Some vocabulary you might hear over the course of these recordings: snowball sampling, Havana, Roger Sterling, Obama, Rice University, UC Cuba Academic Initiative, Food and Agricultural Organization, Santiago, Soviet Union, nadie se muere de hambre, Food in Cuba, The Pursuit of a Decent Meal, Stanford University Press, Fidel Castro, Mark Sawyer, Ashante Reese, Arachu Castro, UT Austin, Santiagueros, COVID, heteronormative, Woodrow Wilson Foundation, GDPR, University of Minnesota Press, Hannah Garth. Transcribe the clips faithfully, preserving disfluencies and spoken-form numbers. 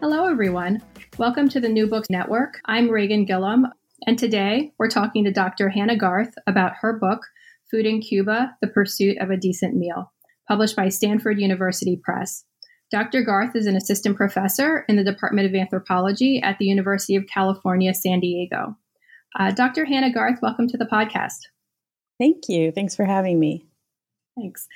Hello, everyone. Welcome to the New Books Network. I'm Reagan Gillum, and today we're talking to Doctor Hannah Garth about her book, Food in Cuba, The Pursuit of a Decent Meal, published by Stanford University Press. Doctor Garth is an assistant professor in the Department of Anthropology at the University of California, San Diego. Uh, Doctor Hannah Garth, welcome to the podcast. Thank you. Thanks for having me. Thanks.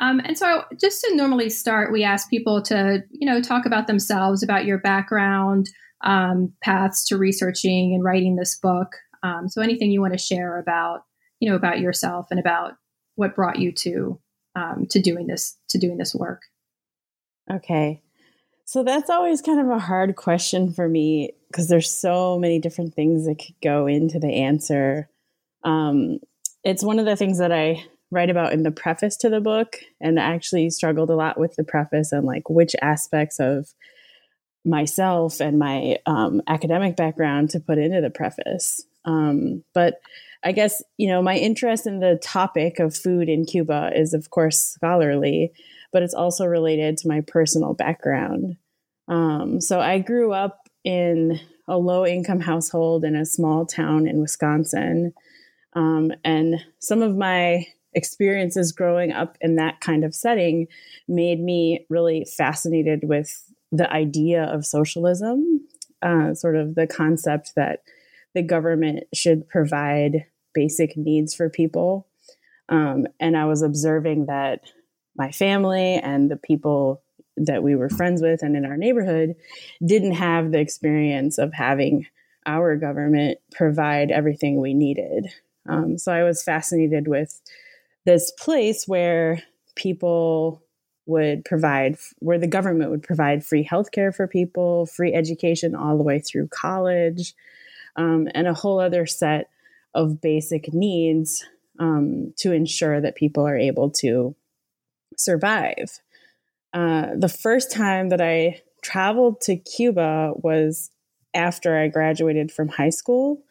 Um, and so just to normally start, we ask people to, you know, talk about themselves, about your background, um, paths to researching and writing this book. Um, so anything you want to share about, you know, about yourself and about what brought you to um, to doing this, to doing this work. Okay. So that's always kind of a hard question for me because there's so many different things that could go into the answer. Um, it's one of the things that I write about in the preface to the book, and actually struggled a lot with the preface and like which aspects of myself and my um, academic background to put into the preface. Um, but I guess, you know, my interest in the topic of food in Cuba is of course scholarly, but it's also related to my personal background. Um, so I grew up in a low-income household in a small town in Wisconsin. Um, and some of my experiences growing up in that kind of setting made me really fascinated with the idea of socialism, uh, sort of the concept that the government should provide basic needs for people. Um, and I was observing that my family and the people that we were friends with and in our neighborhood didn't have the experience of having our government provide everything we needed. Um, so I was fascinated with this place where people would provide, where the government would provide free healthcare for people, free education all the way through college, um, and a whole other set of basic needs um, to ensure that people are able to survive. Uh, the first time that I traveled to Cuba was after I graduated from high school.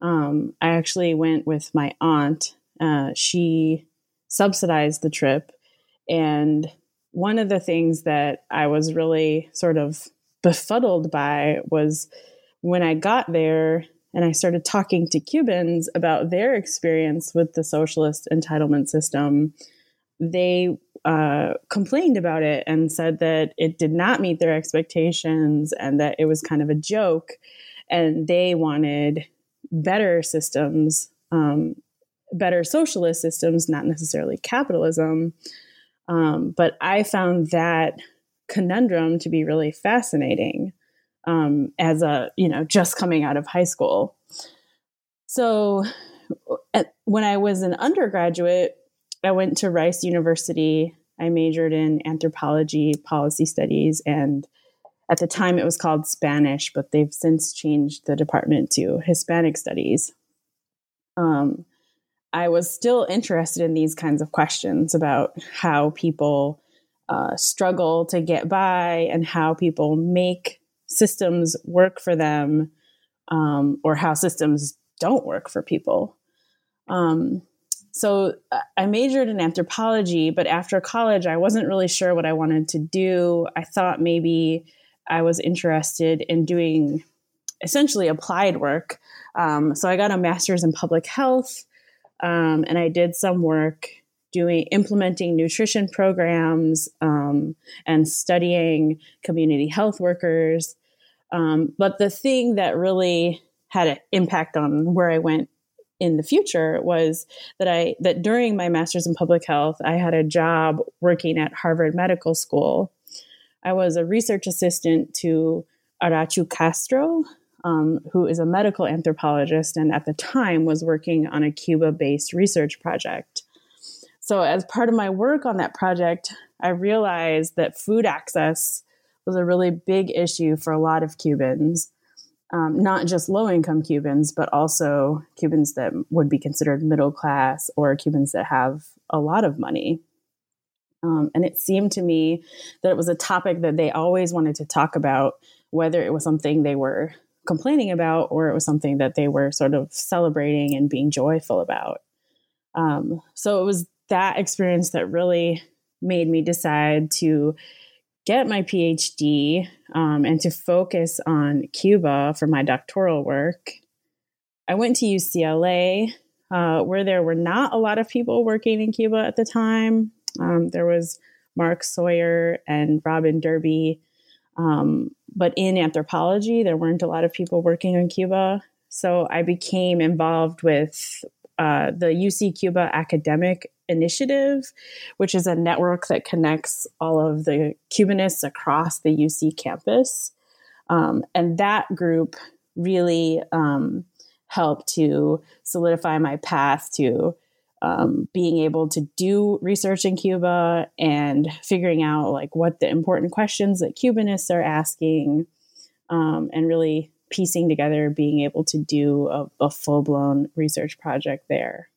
Um, I actually went with my aunt. Uh, she subsidized the trip. And one of the things that I was really sort of befuddled by was when I got there and I started talking to Cubans about their experience with the socialist entitlement system, they uh, complained about it and said that it did not meet their expectations and that it was kind of a joke. And they wanted better systems, um, better socialist systems, not necessarily capitalism. Um, but I found that conundrum to be really fascinating um, as a, you know, just coming out of high school. So at, when I was an undergraduate, I went to Rice University. I majored in anthropology, policy studies, and at the time it was called Spanish, but they've since changed the department to Hispanic Studies. Um, I was still interested in these kinds of questions about how people uh, struggle to get by and how people make systems work for them, um, or how systems don't work for people. Um, so I majored in anthropology, but after college, I wasn't really sure what I wanted to do. I thought maybe I was interested in doing essentially applied work. Um, so I got a master's in public health, um, and I did some work doing implementing nutrition programs um, and studying community health workers. Um, but the thing that really had an impact on where I went in the future was that I that during my master's in public health, I had a job working at Harvard Medical School. I was a research assistant to Arachu Castro, um, who is a medical anthropologist and at the time was working on a Cuba-based research project. So as part of my work on that project, I realized that food access was a really big issue for a lot of Cubans, um, not just low-income Cubans, but also Cubans that would be considered middle class or Cubans that have a lot of money. Um, and it seemed to me that it was a topic that they always wanted to talk about, whether it was something they were complaining about or it was something that they were sort of celebrating and being joyful about. Um, so it was that experience that really made me decide to get my PhD um, and to focus on Cuba for my doctoral work. I went to U C L A, uh, where there were not a lot of people working in Cuba at the time. Um, there was Mark Sawyer and Robin Derby, um, but in anthropology, there weren't a lot of people working on Cuba. So I became involved with uh, the U C Cuba Academic Initiative, which is a network that connects all of the Cubanists across the U C campus. Um, and that group really um, helped to solidify my path to Um, being able to do research in Cuba and figuring out like what the important questions that Cubanists are asking, um, and really piecing together being able to do a, a full-blown research project there.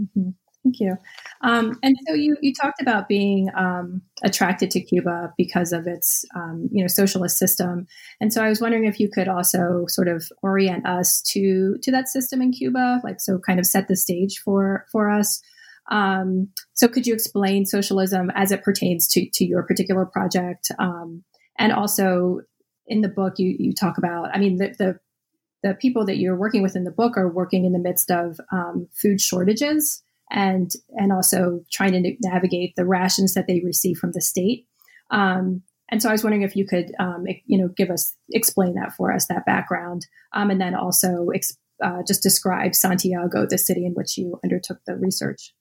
Mm-hmm. Thank you. Um, and so you you talked about being um, attracted to Cuba because of its um, you know socialist system, and so I was wondering if you could also sort of orient us to to that system in Cuba, like so kind of set the stage for for us. Um, so could you explain socialism as it pertains to to your particular project, um, and also in the book you you talk about, I mean the the, the people that you're working with in the book are working in the midst of um, food shortages. And and also trying to navigate the rations that they receive from the state, um, and so I was wondering if you could um, you know give us explain that for us, that background, um, and then also ex- uh, just describe Santiago, the city in which you undertook the research.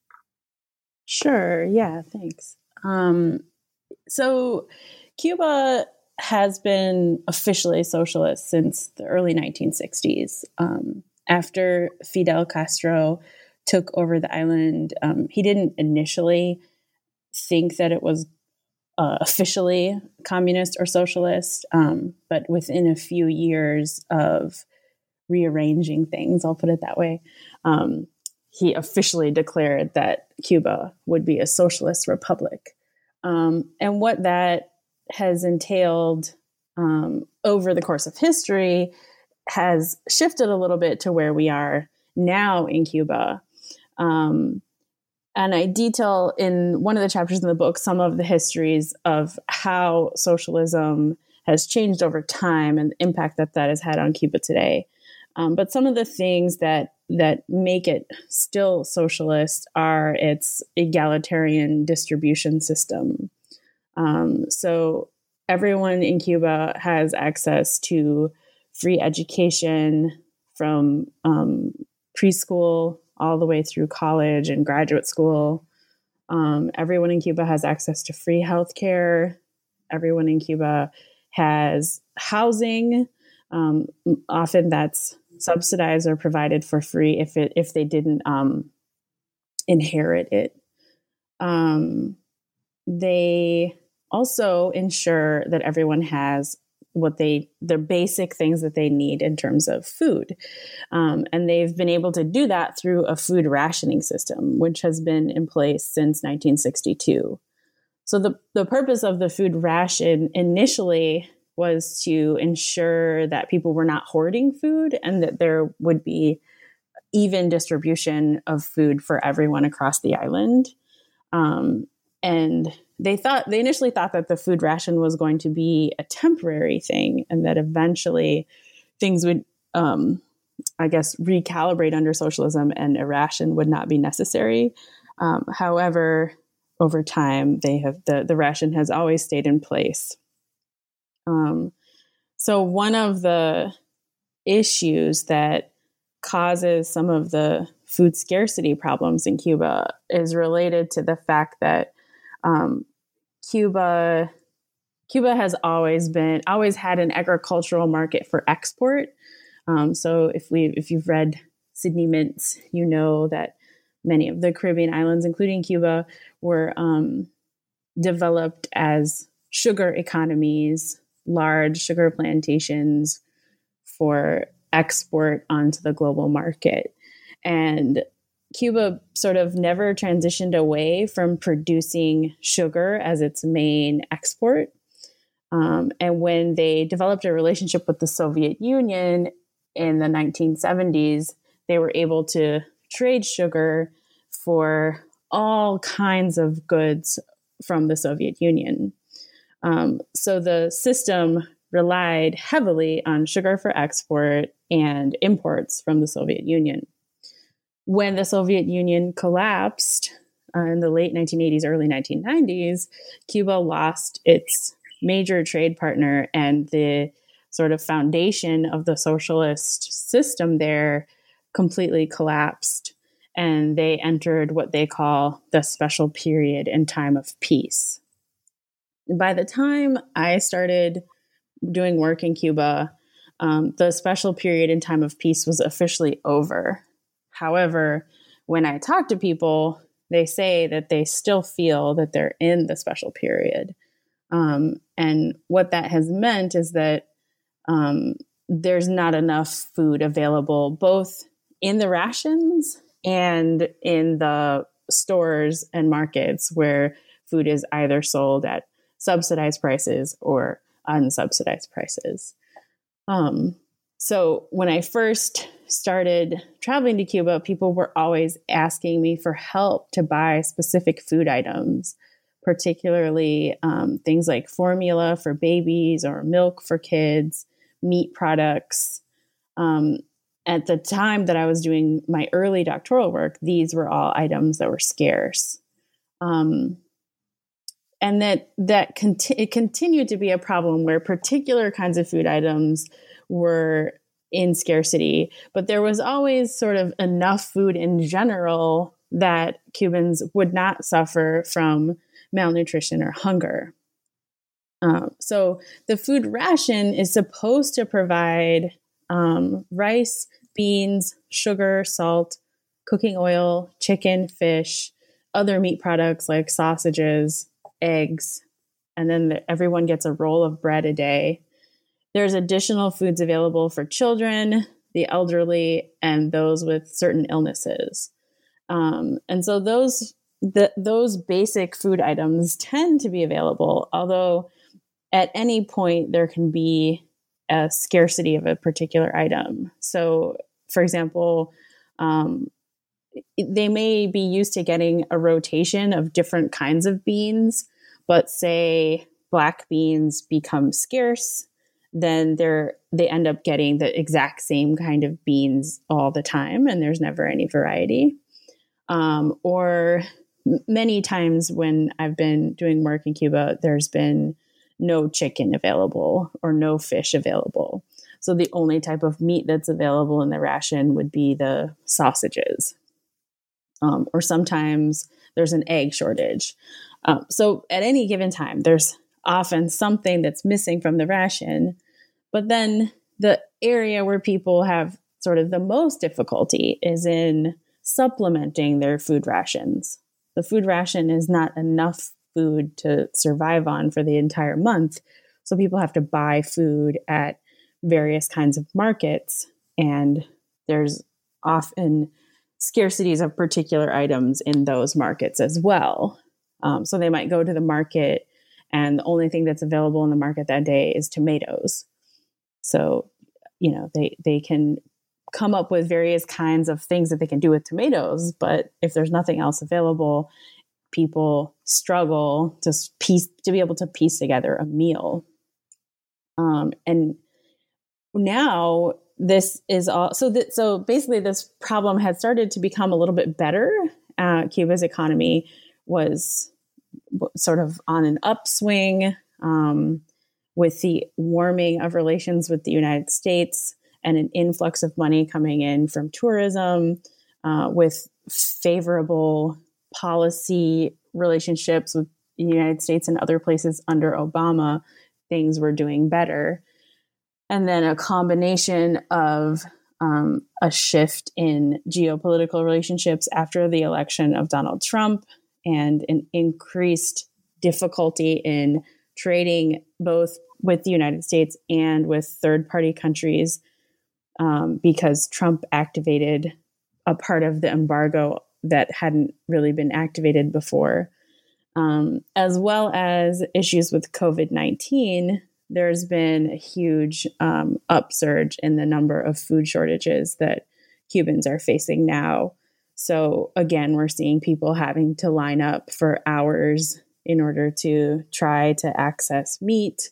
Sure. Yeah. Thanks. Um, so Cuba has been officially socialist since the early nineteen sixties. Um, after Fidel Castro took over the island. Um, he didn't initially think that it was uh, officially communist or socialist, um, but within a few years of rearranging things, I'll put it that way, um, he officially declared that Cuba would be a socialist republic. Um, and what that has entailed um, over the course of history has shifted a little bit to where we are now in Cuba. Um, and I detail in one of the chapters in the book some of the histories of how socialism has changed over time and the impact that that has had on Cuba today. Um, but some of the things that that make it still socialist are its egalitarian distribution system. Um, so everyone in Cuba has access to free education from um, preschool all the way through college and graduate school. Um, everyone in Cuba has access to free healthcare. Everyone in Cuba has housing. Um, often that's subsidized or provided for free if it if they didn't um, inherit it. Um, they also ensure that everyone has what they, the basic things that they need in terms of food. Um, and they've been able to do that through a food rationing system, which has been in place since nineteen sixty-two. So the, the purpose of the food ration initially was to ensure that people were not hoarding food and that there would be even distribution of food for everyone across the island. Um, and They thought they initially thought that the food ration was going to be a temporary thing and that eventually things would, um, I guess, recalibrate under socialism and a ration would not be necessary. Um, however, over time, they have the, the ration has always stayed in place. Um, so one of the issues that causes some of the food scarcity problems in Cuba is related to the fact that Um, Cuba, Cuba has always been, always had an agricultural market for export. Um, so if we, if you've read Sydney Mintz, you know that many of the Caribbean islands, including Cuba, were um, developed as sugar economies, large sugar plantations for export onto the global market. And Cuba sort of never transitioned away from producing sugar as its main export. Um, and when they developed a relationship with the Soviet Union in the nineteen seventies, they were able to trade sugar for all kinds of goods from the Soviet Union. Um, so the system relied heavily on sugar for export and imports from the Soviet Union. When the Soviet Union collapsed uh, in the late nineteen eighties, early nineteen nineties, Cuba lost its major trade partner, and the sort of foundation of the socialist system there completely collapsed, and they entered what they call the special period and time of peace. By the time I started doing work in Cuba, um, the special period and time of peace was officially over. However, when I talk to people, they say that they still feel that they're in the special period. Um, and what that has meant is that um, there's not enough food available, both in the rations and in the stores and markets where food is either sold at subsidized prices or unsubsidized prices. Um, so when I first started traveling to Cuba, people were always asking me for help to buy specific food items, particularly um, things like formula for babies or milk for kids, meat products. Um, at the time that I was doing my early doctoral work, these were all items that were scarce. Um, and that that cont- it continued to be a problem where particular kinds of food items were in scarcity, but there was always sort of enough food in general that Cubans would not suffer from malnutrition or hunger. Um, so the food ration is supposed to provide um, rice, beans, sugar, salt, cooking oil, chicken, fish, other meat products like sausages, eggs, and then the, everyone gets a roll of bread a day. There's additional foods available for children, the elderly, and those with certain illnesses. Um, and so those the, those basic food items tend to be available, although at any point there can be a scarcity of a particular item. So, for example, um, they may be used to getting a rotation of different kinds of beans, but say black beans become scarce, then they're, they end up getting the exact same kind of beans all the time, and there's never any variety. Um, or many times when I've been doing work in Cuba, there's been no chicken available or no fish available. So the only type of meat that's available in the ration would be the sausages. Um, or sometimes there's an egg shortage. Um, so at any given time, there's often something that's missing from the ration. But then the area where people have sort of the most difficulty is in supplementing their food rations. The food ration is not enough food to survive on for the entire month. So people have to buy food at various kinds of markets. And there's often scarcities of particular items in those markets as well. Um, so they might go to the market, and the only thing that's available in the market that day is tomatoes. So, you know, they, they can come up with various kinds of things that they can do with tomatoes, but if there's nothing else available, people struggle to piece to be able to piece together a meal. Um, and now this is all, so that, so basically this problem had started to become a little bit better. Uh, Cuba's economy was sort of on an upswing, um, with the warming of relations with the United States and an influx of money coming in from tourism, uh, with favorable policy relationships with the United States and other places under Obama, things were doing better. And then a combination of um, a shift in geopolitical relationships after the election of Donald Trump and an increased difficulty in trading both with the United States and with third-party countries, um, because Trump activated a part of the embargo that hadn't really been activated before, um, as well as issues with COVID nineteen. There's been a huge um, upsurge in the number of food shortages that Cubans are facing now. So again, we're seeing people having to line up for hours in order to try to access meat,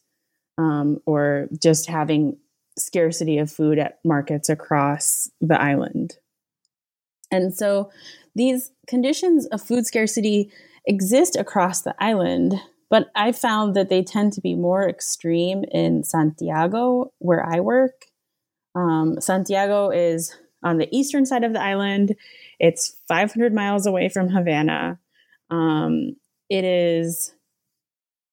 um, or just having scarcity of food at markets across the island. And so these conditions of food scarcity exist across the island, but I found that they tend to be more extreme in Santiago, where I work. Um, Santiago is on the eastern side of the island. It's five hundred miles away from Havana. Um, it is,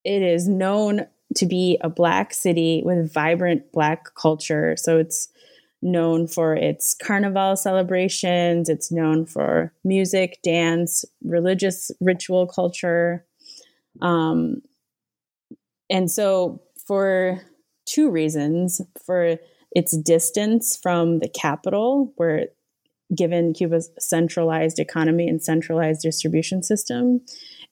it is known to be a Black city with vibrant Black culture. So it's known for its carnival celebrations. It's known for music, dance, religious ritual culture. Um, and so for two reasons, for its distance from the capital, where given Cuba's centralized economy and centralized distribution system,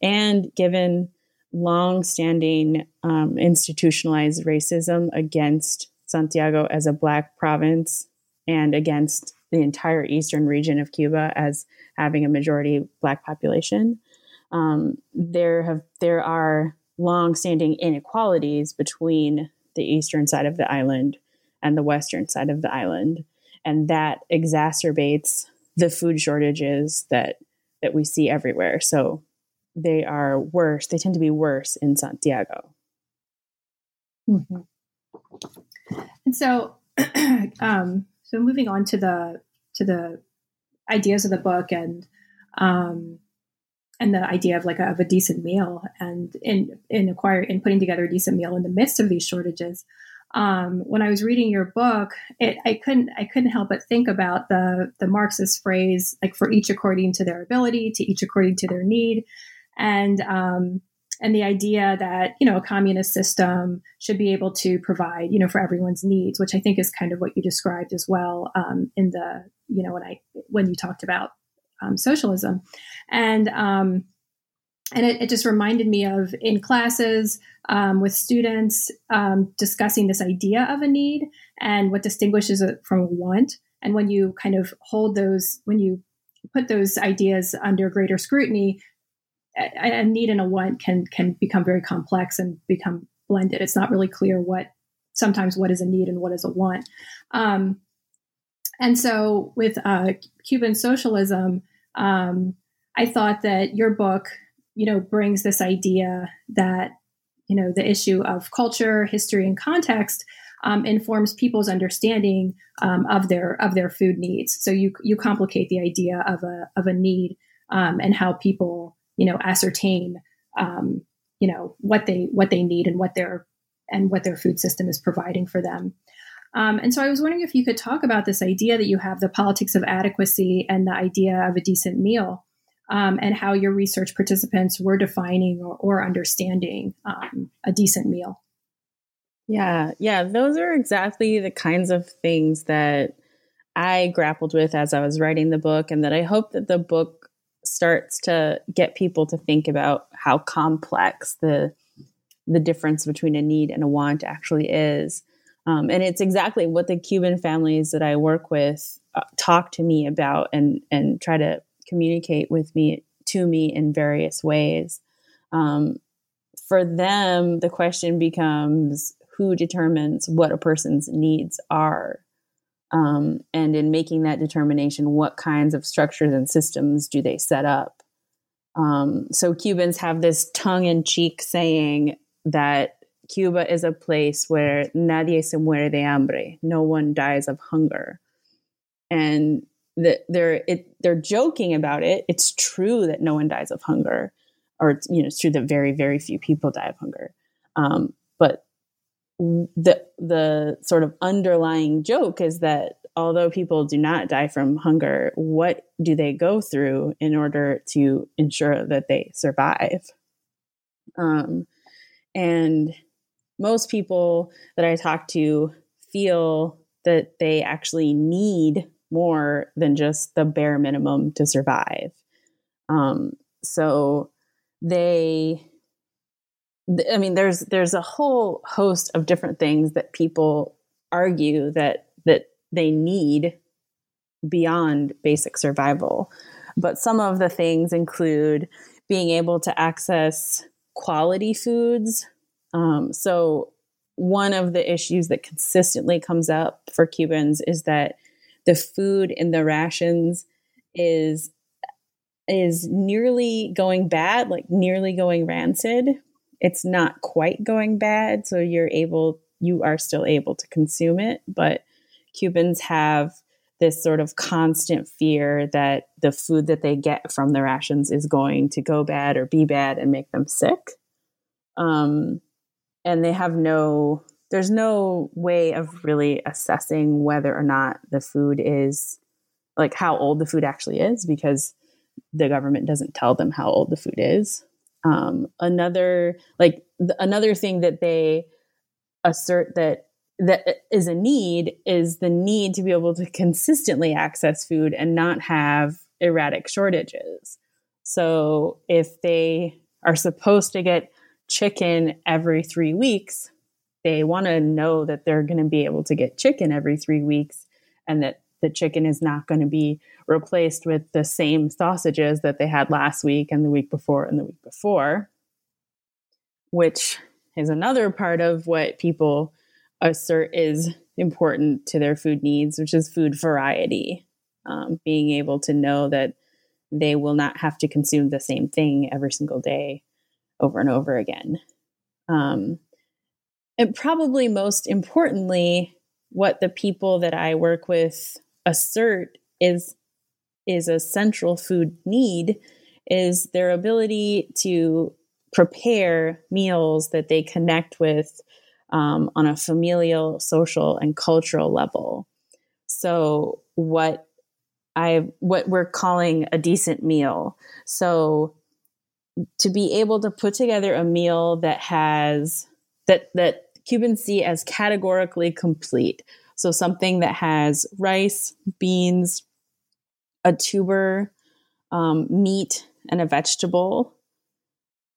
and given long-standing um, institutionalized racism against Santiago as a Black province and against the entire eastern region of Cuba as having a majority Black population. Um, there have there are long-standing inequalities between the eastern side of the island and the western side of the island, and that exacerbates the food shortages that that we see everywhere. So they are worse. They tend to be worse in Santiago. Mm-hmm. And so, um, so moving on to the to the ideas of the book and. Um, And the idea of like a, of a decent meal, and in in acquiring and putting together a decent meal in the midst of these shortages. Um, when I was reading your book, it, I couldn't I couldn't help but think about the the Marxist phrase, like, for each according to their ability, to each according to their need, and um, and the idea that, you know, a communist system should be able to provide, you know, for everyone's needs, which I think is kind of what you described as well, um, in the, you know, when I when you talked about. Um, socialism. And, um, and it, it just reminded me of in classes, um, with students, um, discussing this idea of a need and what distinguishes it from a want. And when you kind of hold those, when you put those ideas under greater scrutiny, a, a need and a want can, can become very complex and become blended. It's not really clear what, sometimes what is a need and what is a want. Um, And so with uh, Cuban socialism, um, I thought that your book, you know, brings this idea that, you know, the issue of culture, history, and context um, informs people's understanding um, of their of their food needs. So you you complicate the idea of a of a need um, and how people, you know, ascertain, um, you know, what they what they need and what their and what their food system is providing for them. Um, and so I was wondering if you could talk about this idea that you have, the politics of adequacy and the idea of a decent meal, um, and how your research participants were defining or, or understanding um, a decent meal. Yeah, yeah, those are exactly the kinds of things that I grappled with as I was writing the book, and that I hope that the book starts to get people to think about how complex the the difference between a need and a want actually is. Um, and it's exactly what the Cuban families that I work with uh, talk to me about and and try to communicate with me to me in various ways. Um, for them, the question becomes who determines what a person's needs are, um, and in making that determination, what kinds of structures and systems do they set up? Um, so Cubans have this tongue-in-cheek saying that Cuba is a place where nadie se muere de hambre. No one dies of hunger. And the, they're it, they're joking about it. It's true that no one dies of hunger, or it's, you know, it's true that very, very few people die of hunger. Um, but the the sort of underlying joke is that although people do not die from hunger, what do they go through in order to ensure that they survive? Um, And most people that I talk to feel that they actually need more than just the bare minimum to survive. Um, so they, th- I mean, there's, there's a whole host of different things that people argue that, that they need beyond basic survival. But some of the things include being able to access quality foods. Um, so one of the issues that consistently comes up for Cubans is that the food in the rations is is nearly going bad, like nearly going rancid. It's not quite going bad, so you're able, you are still able to consume it. But Cubans have this sort of constant fear that the food that they get from the rations is going to go bad or be bad and make them sick. Um, and they have no, there's no way of really assessing whether or not the food is, like how old the food actually is, because the government doesn't tell them how old the food is. Um, another, like th- another thing that they assert that that is a need is the need to be able to consistently access food and not have erratic shortages. So if they are supposed to get chicken every three weeks, they want to know that they're going to be able to get chicken every three weeks and that the chicken is not going to be replaced with the same sausages that they had last week and the week before and the week before, which is another part of what people assert is important to their food needs, which is food variety. Um, being able to know that they will not have to consume the same thing every single day over and over again. Um, and probably most importantly, what the people that I work with assert is, is a central food need is their ability to prepare meals that they connect with Um, on a familial, social, and cultural level. So what I what we're calling a decent meal. So to be able to put together a meal that has that that Cubans see as categorically complete. So something that has rice, beans, a tuber, um, meat, and a vegetable.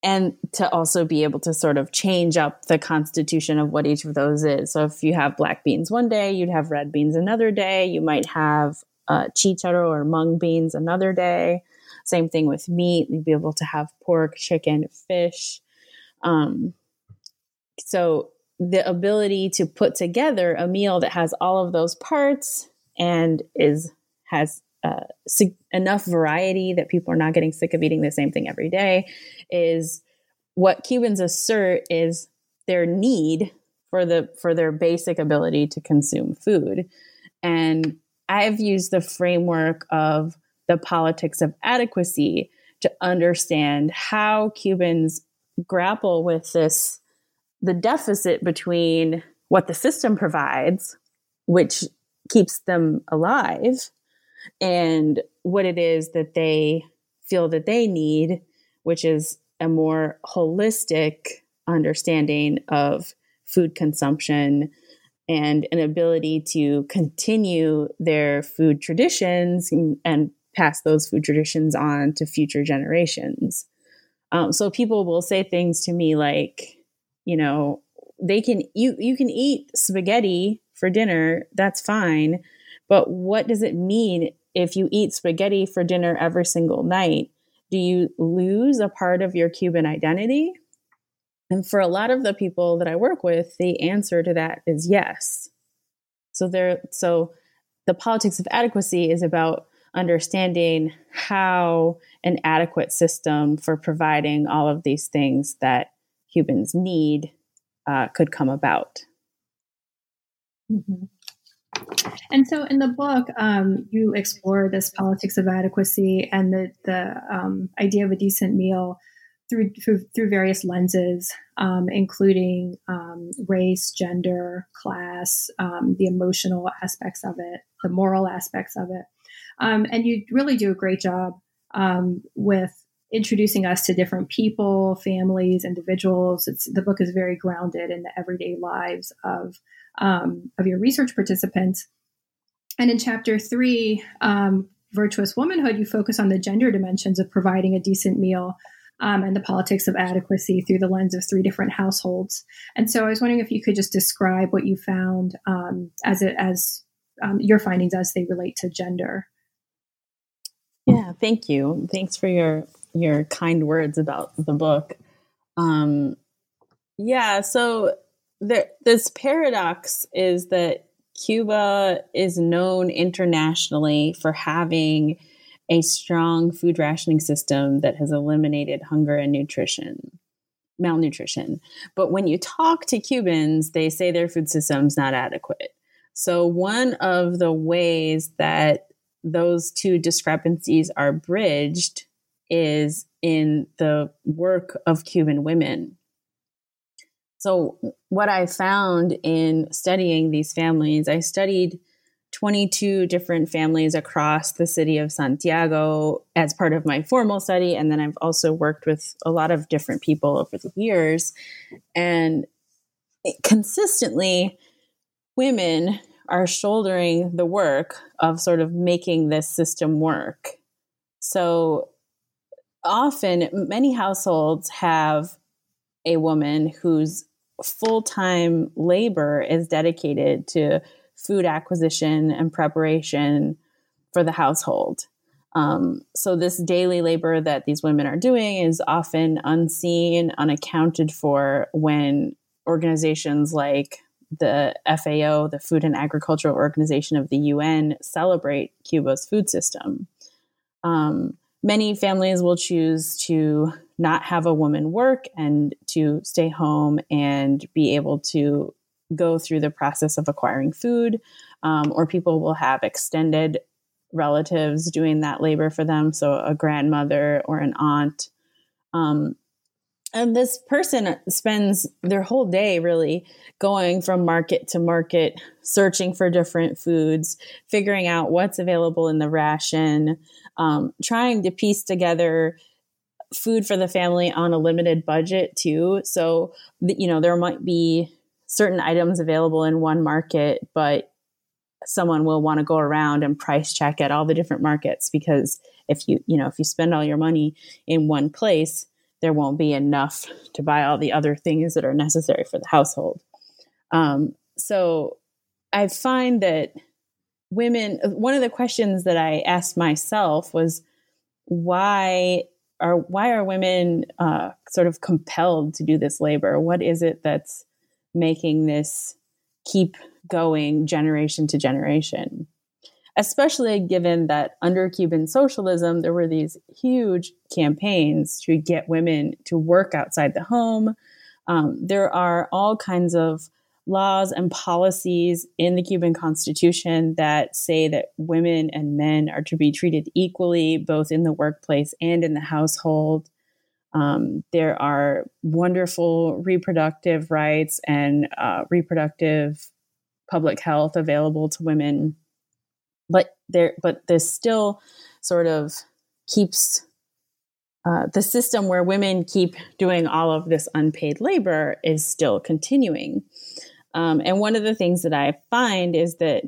And to also be able to sort of change up the constitution of what each of those is. So if you have black beans one day, you'd have red beans another day. You might have uh, chícharo or mung beans another day. Same thing with meat. You'd be able to have pork, chicken, fish. Um, so the ability to put together a meal that has all of those parts and is has Uh, sig- enough variety that people are not getting sick of eating the same thing every day is what Cubans assert is their need for the for their basic ability to consume food. And I've used the framework of the politics of adequacy to understand how Cubans grapple with this, the deficit between what the system provides, which keeps them alive, and what it is that they feel that they need, which is a more holistic understanding of food consumption and an ability to continue their food traditions and, and pass those food traditions on to future generations. Um, so people will say things to me like, you know, they can you you can eat spaghetti for dinner, that's fine. But what does it mean if you eat spaghetti for dinner every single night? Do you lose a part of your Cuban identity? And for a lot of the people that I work with, the answer to that is yes. So there, so the politics of adequacy is about understanding how an adequate system for providing all of these things that Cubans need uh, could come about. Mm-hmm. And so in the book, um, you explore this politics of adequacy and the, the um, idea of a decent meal through through, through various lenses, um, including um, race, gender, class, um, the emotional aspects of it, the moral aspects of it. Um, and you really do a great job um, with introducing us to different people, families, individuals. It's, the book is very grounded in the everyday lives of um, of your research participants. And in chapter three, um, Virtuous Womanhood, you focus on the gender dimensions of providing a decent meal um, and the politics of adequacy through the lens of three different households. And so I was wondering if you could just describe what you found um, as it, as um, your findings as they relate to gender. Yeah, thank you. Thanks for your your kind words about the book. Um, yeah, so there, this paradox is that Cuba is known internationally for having a strong food rationing system that has eliminated hunger and nutrition, malnutrition. But when you talk to Cubans, they say their food system's not adequate. So one of the ways that those two discrepancies are bridged is in the work of Cuban women. So what I found in studying these families, I studied twenty-two different families across the city of Santiago as part of my formal study. And then I've also worked with a lot of different people over the years. And consistently, women are shouldering the work of sort of making this system work. So often, many households have a woman who's full-time labor is dedicated to food acquisition and preparation for the household. Um, so this daily labor that these women are doing is often unseen, unaccounted for when organizations like the F A O, the Food and Agricultural Organization of the U N, celebrate Cuba's food system. Um, many families will choose to not have a woman work and to stay home and be able to go through the process of acquiring food. Um, or people will have extended relatives doing that labor for them. So a grandmother or an aunt. Um, and this person spends their whole day really going from market to market, searching for different foods, figuring out what's available in the ration, um, trying to piece together food for the family on a limited budget too. So, you know, there might be certain items available in one market, but someone will want to go around and price check at all the different markets, because if you, you know, if you spend all your money in one place, there won't be enough to buy all the other things that are necessary for the household. Um, so I find that women, one of the questions that I asked myself was why Are, why are women uh, sort of compelled to do this labor? What is it that's making this keep going generation to generation? Especially given that under Cuban socialism, there were these huge campaigns to get women to work outside the home. Um, there are all kinds of laws and policies in the Cuban Constitution that say that women and men are to be treated equally, both in the workplace and in the household. Um, there are wonderful reproductive rights and uh, reproductive public health available to women. But there, but this still sort of keeps uh, the system where women keep doing all of this unpaid labor is still continuing. Um, and one of the things that I find is that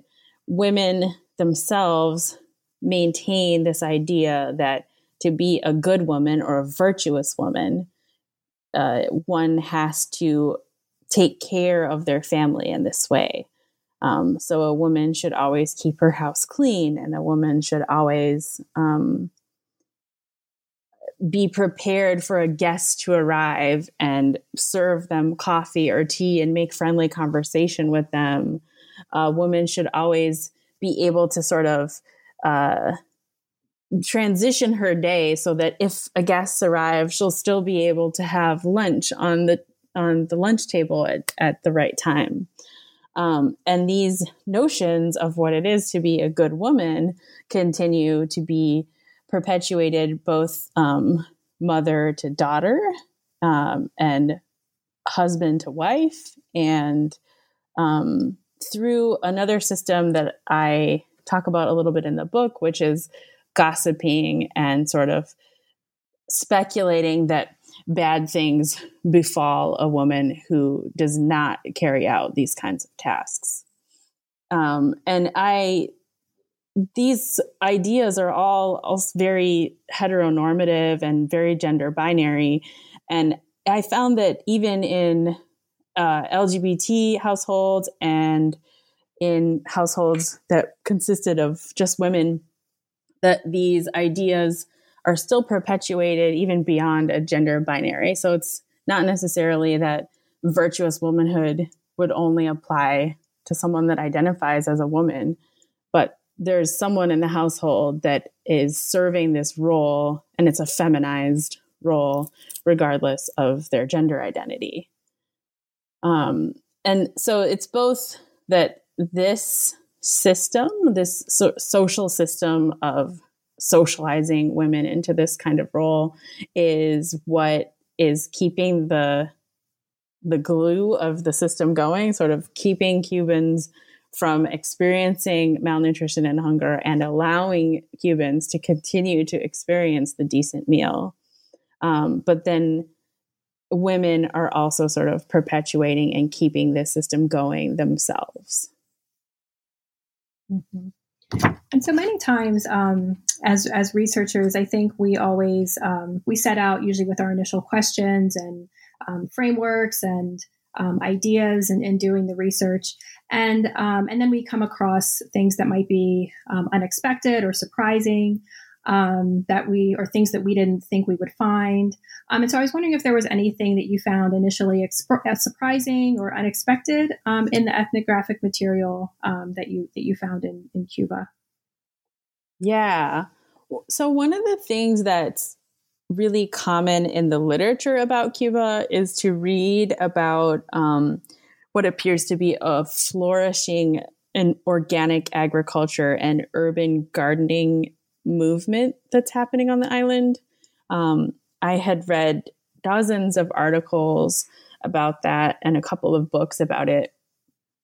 women themselves maintain this idea that to be a good woman or a virtuous woman, uh, one has to take care of their family in this way. Um, so a woman should always keep her house clean, and a woman should always um, be prepared for a guest to arrive and serve them coffee or tea and make friendly conversation with them. A woman should always be able to sort of uh, transition her day so that if a guest arrives, she'll still be able to have lunch on the, on the lunch table at, at the right time. Um, and these notions of what it is to be a good woman continue to be perpetuated both um, mother to daughter um, and husband to wife, and um, through another system that I talk about a little bit in the book, which is gossiping and sort of speculating that bad things befall a woman who does not carry out these kinds of tasks. Um, and I, these ideas are all, all very heteronormative and very gender binary. And I found that even in uh, L G B T households and in households that consisted of just women, that these ideas are still perpetuated even beyond a gender binary. So it's not necessarily that virtuous womanhood would only apply to someone that identifies as a woman, but there's someone in the household that is serving this role, and it's a feminized role regardless of their gender identity. Um, and so it's both that this system, this so- social system of socializing women into this kind of role, is what is keeping the the glue of the system going, sort of keeping Cubans from experiencing malnutrition and hunger and allowing Cubans to continue to experience the decent meal. Um, but then women are also sort of perpetuating and keeping this system going themselves. Mm-hmm. And so many times um, as as researchers, I think we always, um, we set out usually with our initial questions and um, frameworks and um, ideas and in doing the research. And um, and then we come across things that might be um, unexpected or surprising um, that we, or things that we didn't think we would find. Um, and so I was wondering if there was anything that you found initially exp- surprising or unexpected um, in the ethnographic material um, that you that you found in, in Cuba. Yeah. So one of the things that's really common in the literature about Cuba is to read about um, what appears to be a flourishing and organic agriculture and urban gardening movement that's happening on the island. Um, I had read dozens of articles about that and a couple of books about it.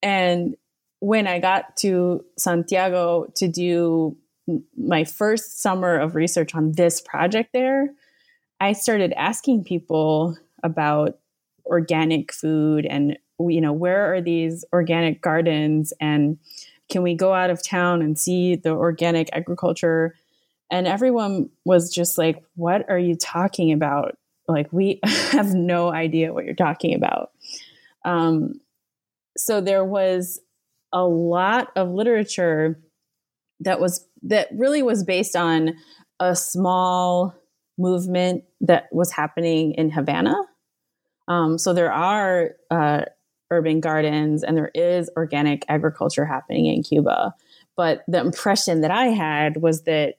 And when I got to Santiago to do my first summer of research on this project there, I started asking people about organic food and, you know, where are these organic gardens, and can we go out of town and see the organic agriculture? And everyone was just like, what are you talking about? Like, we have no idea what you're talking about. Um, so there was a lot of literature that was, that really was based on a small movement that was happening in Havana. Um, so there are uh, urban gardens and there is organic agriculture happening in Cuba. But the impression that I had was that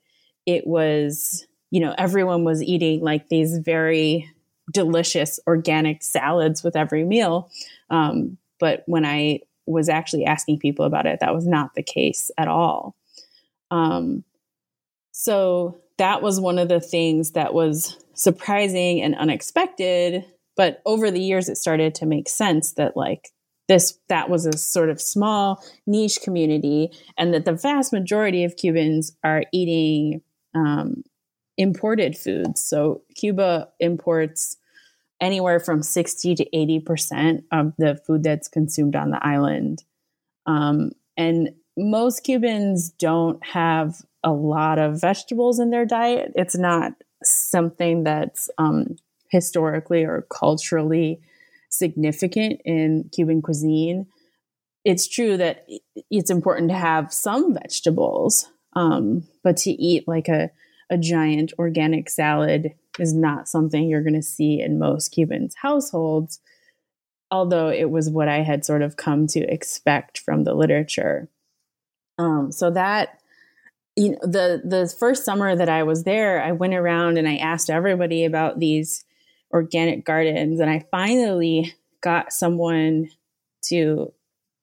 it was, you know, everyone was eating like these very delicious organic salads with every meal. Um, but when I was actually asking people about it, that was not the case at all. Um, so that was one of the things that was surprising and unexpected, but over the years it started to make sense that like this, that was a sort of small niche community, and that the vast majority of Cubans are eating, um, imported foods. So Cuba imports anywhere from sixty to eighty percent of the food that's consumed on the island. Um, and most Cubans don't have a lot of vegetables in their diet. It's not something that's um, historically or culturally significant in Cuban cuisine. It's true that it's important to have some vegetables, um, but to eat like a, a giant organic salad is not something you're going to see in most Cubans' households, although it was what I had sort of come to expect from the literature. Um, so that, you know, the, the first summer that I was there, I went around and I asked everybody about these organic gardens, and I finally got someone to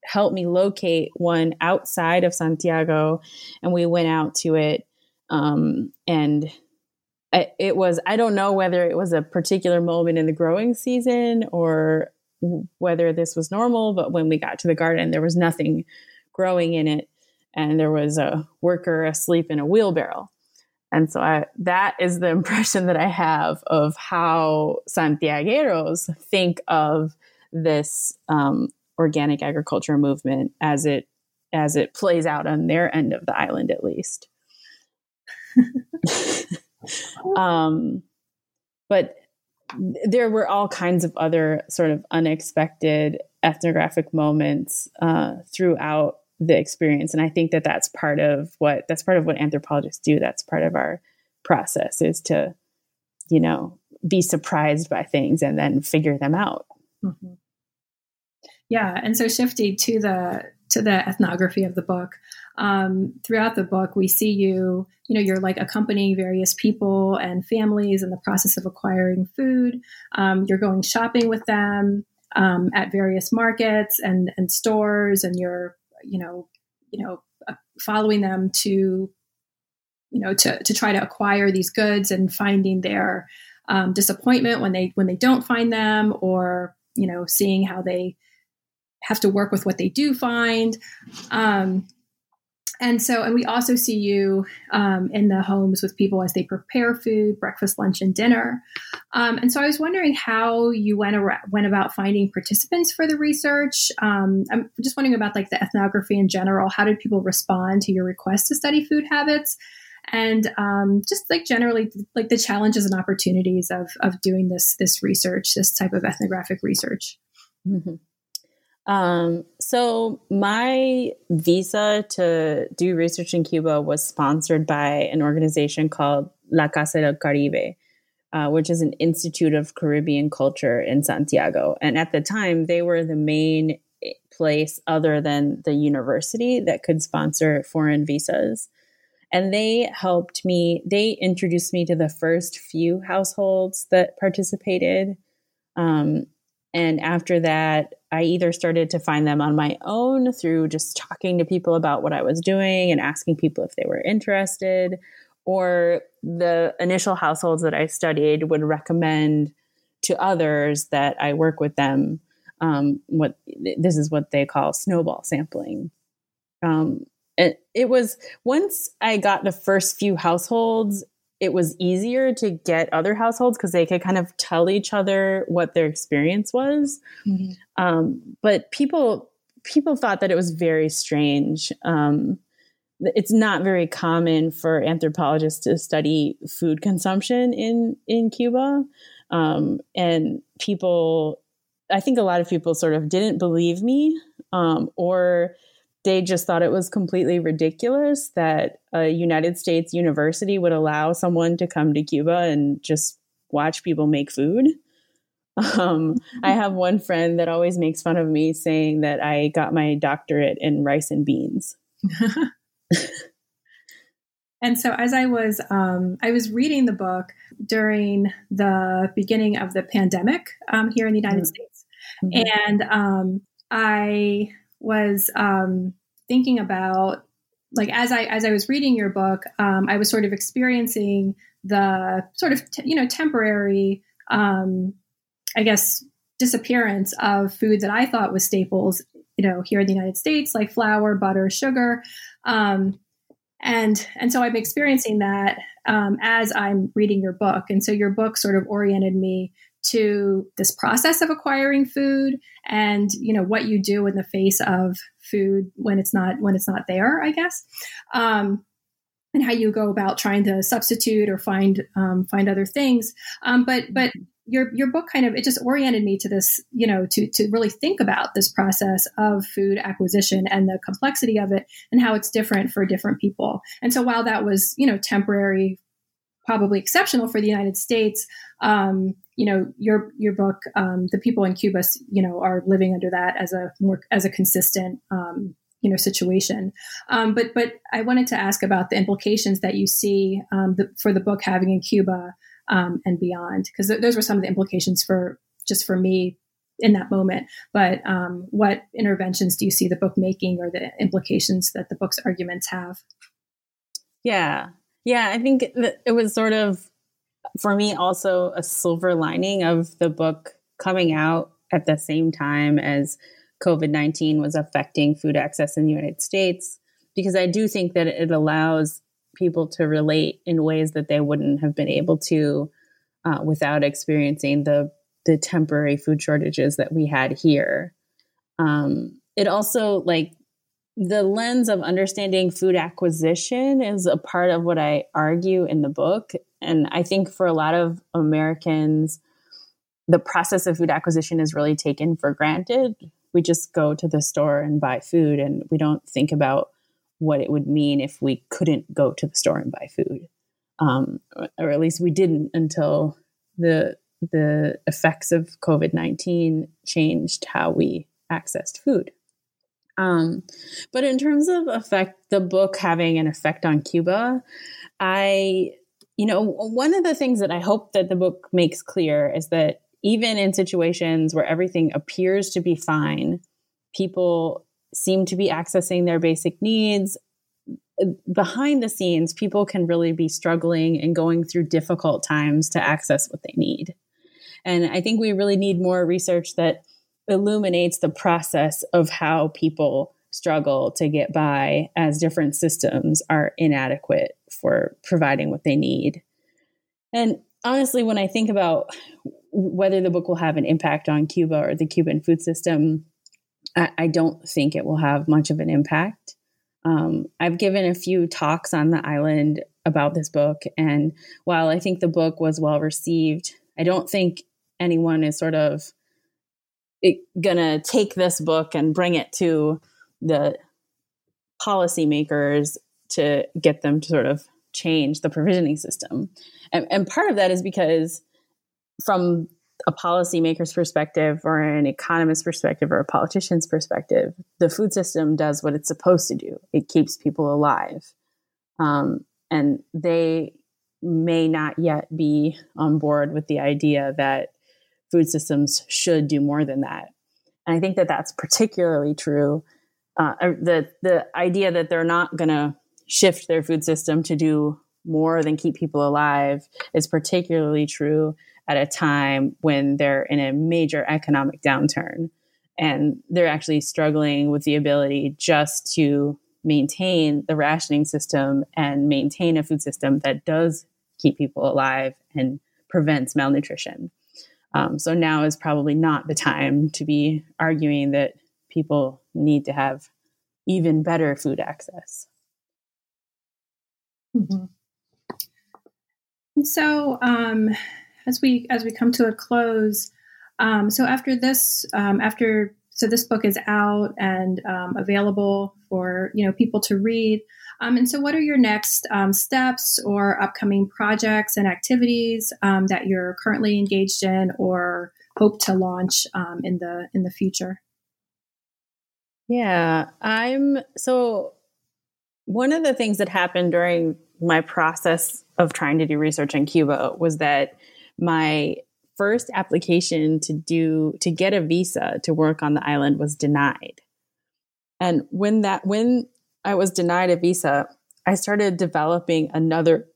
help me locate one outside of Santiago, and we went out to it. Um, and I, it was, I don't know whether it was a particular moment in the growing season or whether this was normal, but when we got to the garden, there was nothing growing in it. And there was a worker asleep in a wheelbarrow. And so I, that is the impression that I have of how Santiagueros think of this um, organic agriculture movement as it as it plays out on their end of the island, at least. um, but there were all kinds of other sort of unexpected ethnographic moments uh, throughout the experience. And I think that that's part of what, that's part of what anthropologists do. That's part of our process, is to, you know, be surprised by things and then figure them out. Mm-hmm. Yeah. And so shifting to the, to the ethnography of the book, um, throughout the book, we see you, you know, you're like accompanying various people and families in the process of acquiring food. Um, you're going shopping with them um, at various markets and, and stores, and you're, you know, you know, uh, following them to, you know, to, to try to acquire these goods and finding their um, disappointment when they, when they don't find them, or, you know, seeing how they have to work with what they do find. Um, and so, and we also see you um, in the homes with people as they prepare food, breakfast, lunch, and dinner. Um, and so I was wondering how you went around, went about finding participants for the research. Um, I'm just wondering about like the ethnography in general. How did people respond to your request to study food habits? And um, just like generally, like the challenges and opportunities of of doing this, this research, this type of ethnographic research. Mm-hmm. Um, so my visa to do research in Cuba was sponsored by an organization called La Casa del Caribe, uh, which is an institute of Caribbean culture in Santiago. And at the time, they were the main place other than the university that could sponsor foreign visas. And they helped me, they introduced me to the first few households that participated. Um, and after that, I either started to find them on my own through just talking to people about what I was doing and asking people if they were interested, or the initial households that I studied would recommend to others that I work with them. Um, what this is what they call snowball sampling. Um, it, it was, once I got the first few households, it was easier to get other households because they could kind of tell each other what their experience was. Mm-hmm. Um, but people, people thought that it was very strange. Um, it's not very common for anthropologists to study food consumption in, in Cuba. Um, and people, I think a lot of people sort of didn't believe me, um, or they just thought it was completely ridiculous that a United States university would allow someone to come to Cuba and just watch people make food. Um, I have one friend that always makes fun of me saying that I got my doctorate in rice and beans. And so as I was, um, I was reading the book during the beginning of the pandemic um, here in the United mm-hmm. States. And um, I... was um, thinking about, like, as I as I was reading your book, um, I was sort of experiencing the sort of, te- you know, temporary, um, I guess, disappearance of food that I thought was staples, you know, here in the United States, like flour, butter, sugar. Um, and and so I'm experiencing that um, as I'm reading your book. And so your book sort of oriented me to this process of acquiring food and, you know, what you do in the face of food when it's not, when it's not there, I guess. Um, and how you go about trying to substitute or find, um, find other things. Um, but, but your, your book kind of, it just oriented me to this, you know, to, to really think about this process of food acquisition and the complexity of it and how it's different for different people. And so while that was, you know, temporary, probably exceptional for the United States, um, you know, your, your book, um, the people in Cuba, you know, are living under that as a more, as a consistent, um, you know, situation. Um, but, but I wanted to ask about the implications that you see, um, the, for the book having in Cuba, um, and beyond, because th- those were some of the implications for, just for me in that moment. But, um, what interventions do you see the book making, or the implications that the book's arguments have? Yeah. Yeah. I think that it was sort of, for me, also a silver lining of the book coming out at the same time as COVID nineteen was affecting food access in the United States, because I do think that it allows people to relate in ways that they wouldn't have been able to uh, without experiencing the the temporary food shortages that we had here. Um, it also, like, the lens of understanding food acquisition is a part of what I argue in the book. And I think for a lot of Americans, the process of food acquisition is really taken for granted. We just go to the store and buy food, and we don't think about what it would mean if we couldn't go to the store and buy food. Um, or at least we didn't until the the effects of COVID nineteen changed how we accessed food. Um, but in terms of effect, the book having an effect on Cuba, I, you know, one of the things that I hope that the book makes clear is that even in situations where everything appears to be fine, people seem to be accessing their basic needs. Behind the scenes, people can really be struggling and going through difficult times to access what they need. And I think we really need more research that illuminates the process of how people struggle to get by as different systems are inadequate for providing what they need. And honestly, when I think about whether the book will have an impact on Cuba or the Cuban food system, I, I don't think it will have much of an impact. Um, I've given a few talks on the island about this book, and while I think the book was well received, I don't think anyone is sort of it, gonna take this book and bring it to the policymakers to get them to sort of change the provisioning system. And, and part of that is because from a policymaker's perspective or an economist's perspective or a politician's perspective, the food system does what it's supposed to do. It keeps people alive. Um, and they may not yet be on board with the idea that food systems should do more than that. And I think that that's particularly true. Uh, the, the idea that they're not going to shift their food system to do more than keep people alive is particularly true at a time when they're in a major economic downturn and they're actually struggling with the ability just to maintain the rationing system and maintain a food system that does keep people alive and prevents malnutrition. Um, so now is probably not the time to be arguing that people need to have even better food access. Mm-hmm. And so, um, As we as we come to a close, um, so after this, um, after so this book is out and um, available for you know people to read. Um, and so, what are your next um, steps or upcoming projects and activities um, that you're currently engaged in or hope to launch um, in the in the future? Yeah, I'm so one of the things that happened during my process of trying to do research in Cuba was that my first application to do to get a visa to work on the island was denied. And when that when I was denied a visa, I started developing another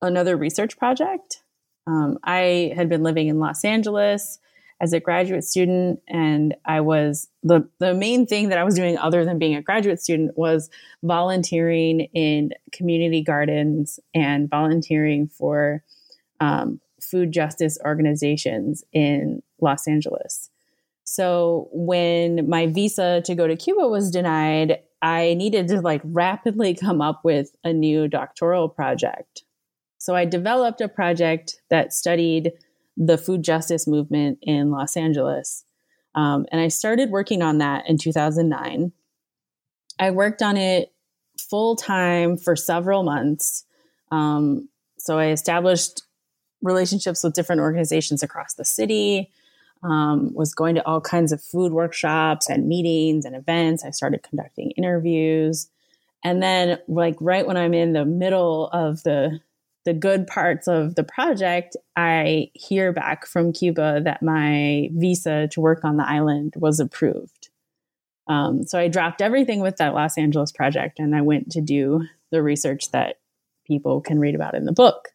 another research project. Um, I had been living in Los Angeles as a graduate student, and I was the the main thing that I was doing other than being a graduate student was volunteering in community gardens and volunteering for um, food justice organizations in Los Angeles. So when my visa to go to Cuba was denied, I needed to like rapidly come up with a new doctoral project. So I developed a project that studied the food justice movement in Los Angeles. Um, and I started working on that in two thousand nine. I worked on it full time for several months. Um, so I established relationships with different organizations across the city, um, was going to all kinds of food workshops and meetings and events. I started conducting interviews. And then like right when I'm in the middle of the, the good parts of the project, I hear back from Cuba that my visa to work on the island was approved. Um, so I dropped everything with that Los Angeles project and I went to do the research that people can read about in the book.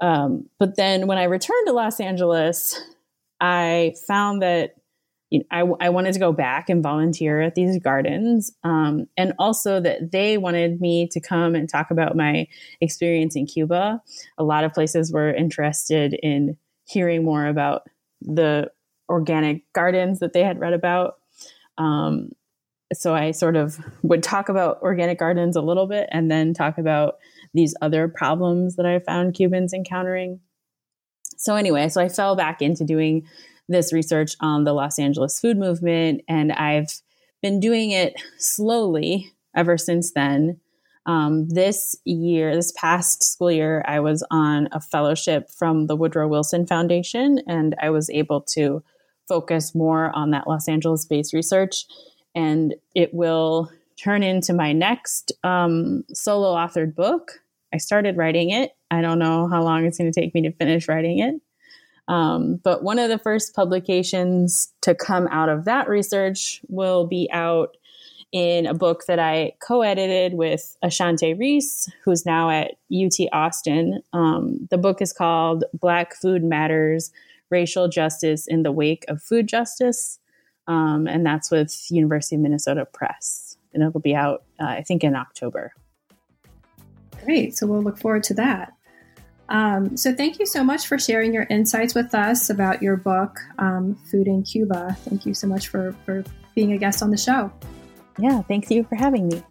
Um, but then when I returned to Los Angeles, I found that you know, I, I wanted to go back and volunteer at these gardens. Um, and also that they wanted me to come and talk about my experience in Cuba. A lot of places were interested in hearing more about the organic gardens that they had read about. Um, so I sort of would talk about organic gardens a little bit and then talk about these other problems that I found Cubans encountering. So anyway, so I fell back into doing this research on the Los Angeles food movement. And I've been doing it slowly ever since then. Um, this year, this past school year, I was on a fellowship from the Woodrow Wilson Foundation, and I was able to focus more on that Los Angeles-based research. And it will turn into my next um, solo-authored book. I started writing it. I don't know how long it's going to take me to finish writing it. Um, but one of the first publications to come out of that research will be out in a book that I co-edited with Ashante Reese, who's now at U T Austin. Um, the book is called Black Food Matters, Racial Justice in the Wake of Food Justice. Um, and that's with University of Minnesota Press. And it'll be out, uh, I think, in October. Great. So we'll look forward to that. Um, so thank you so much for sharing your insights with us about your book, um, Food in Cuba. Thank you so much for, for being a guest on the show. Yeah, thank you for having me.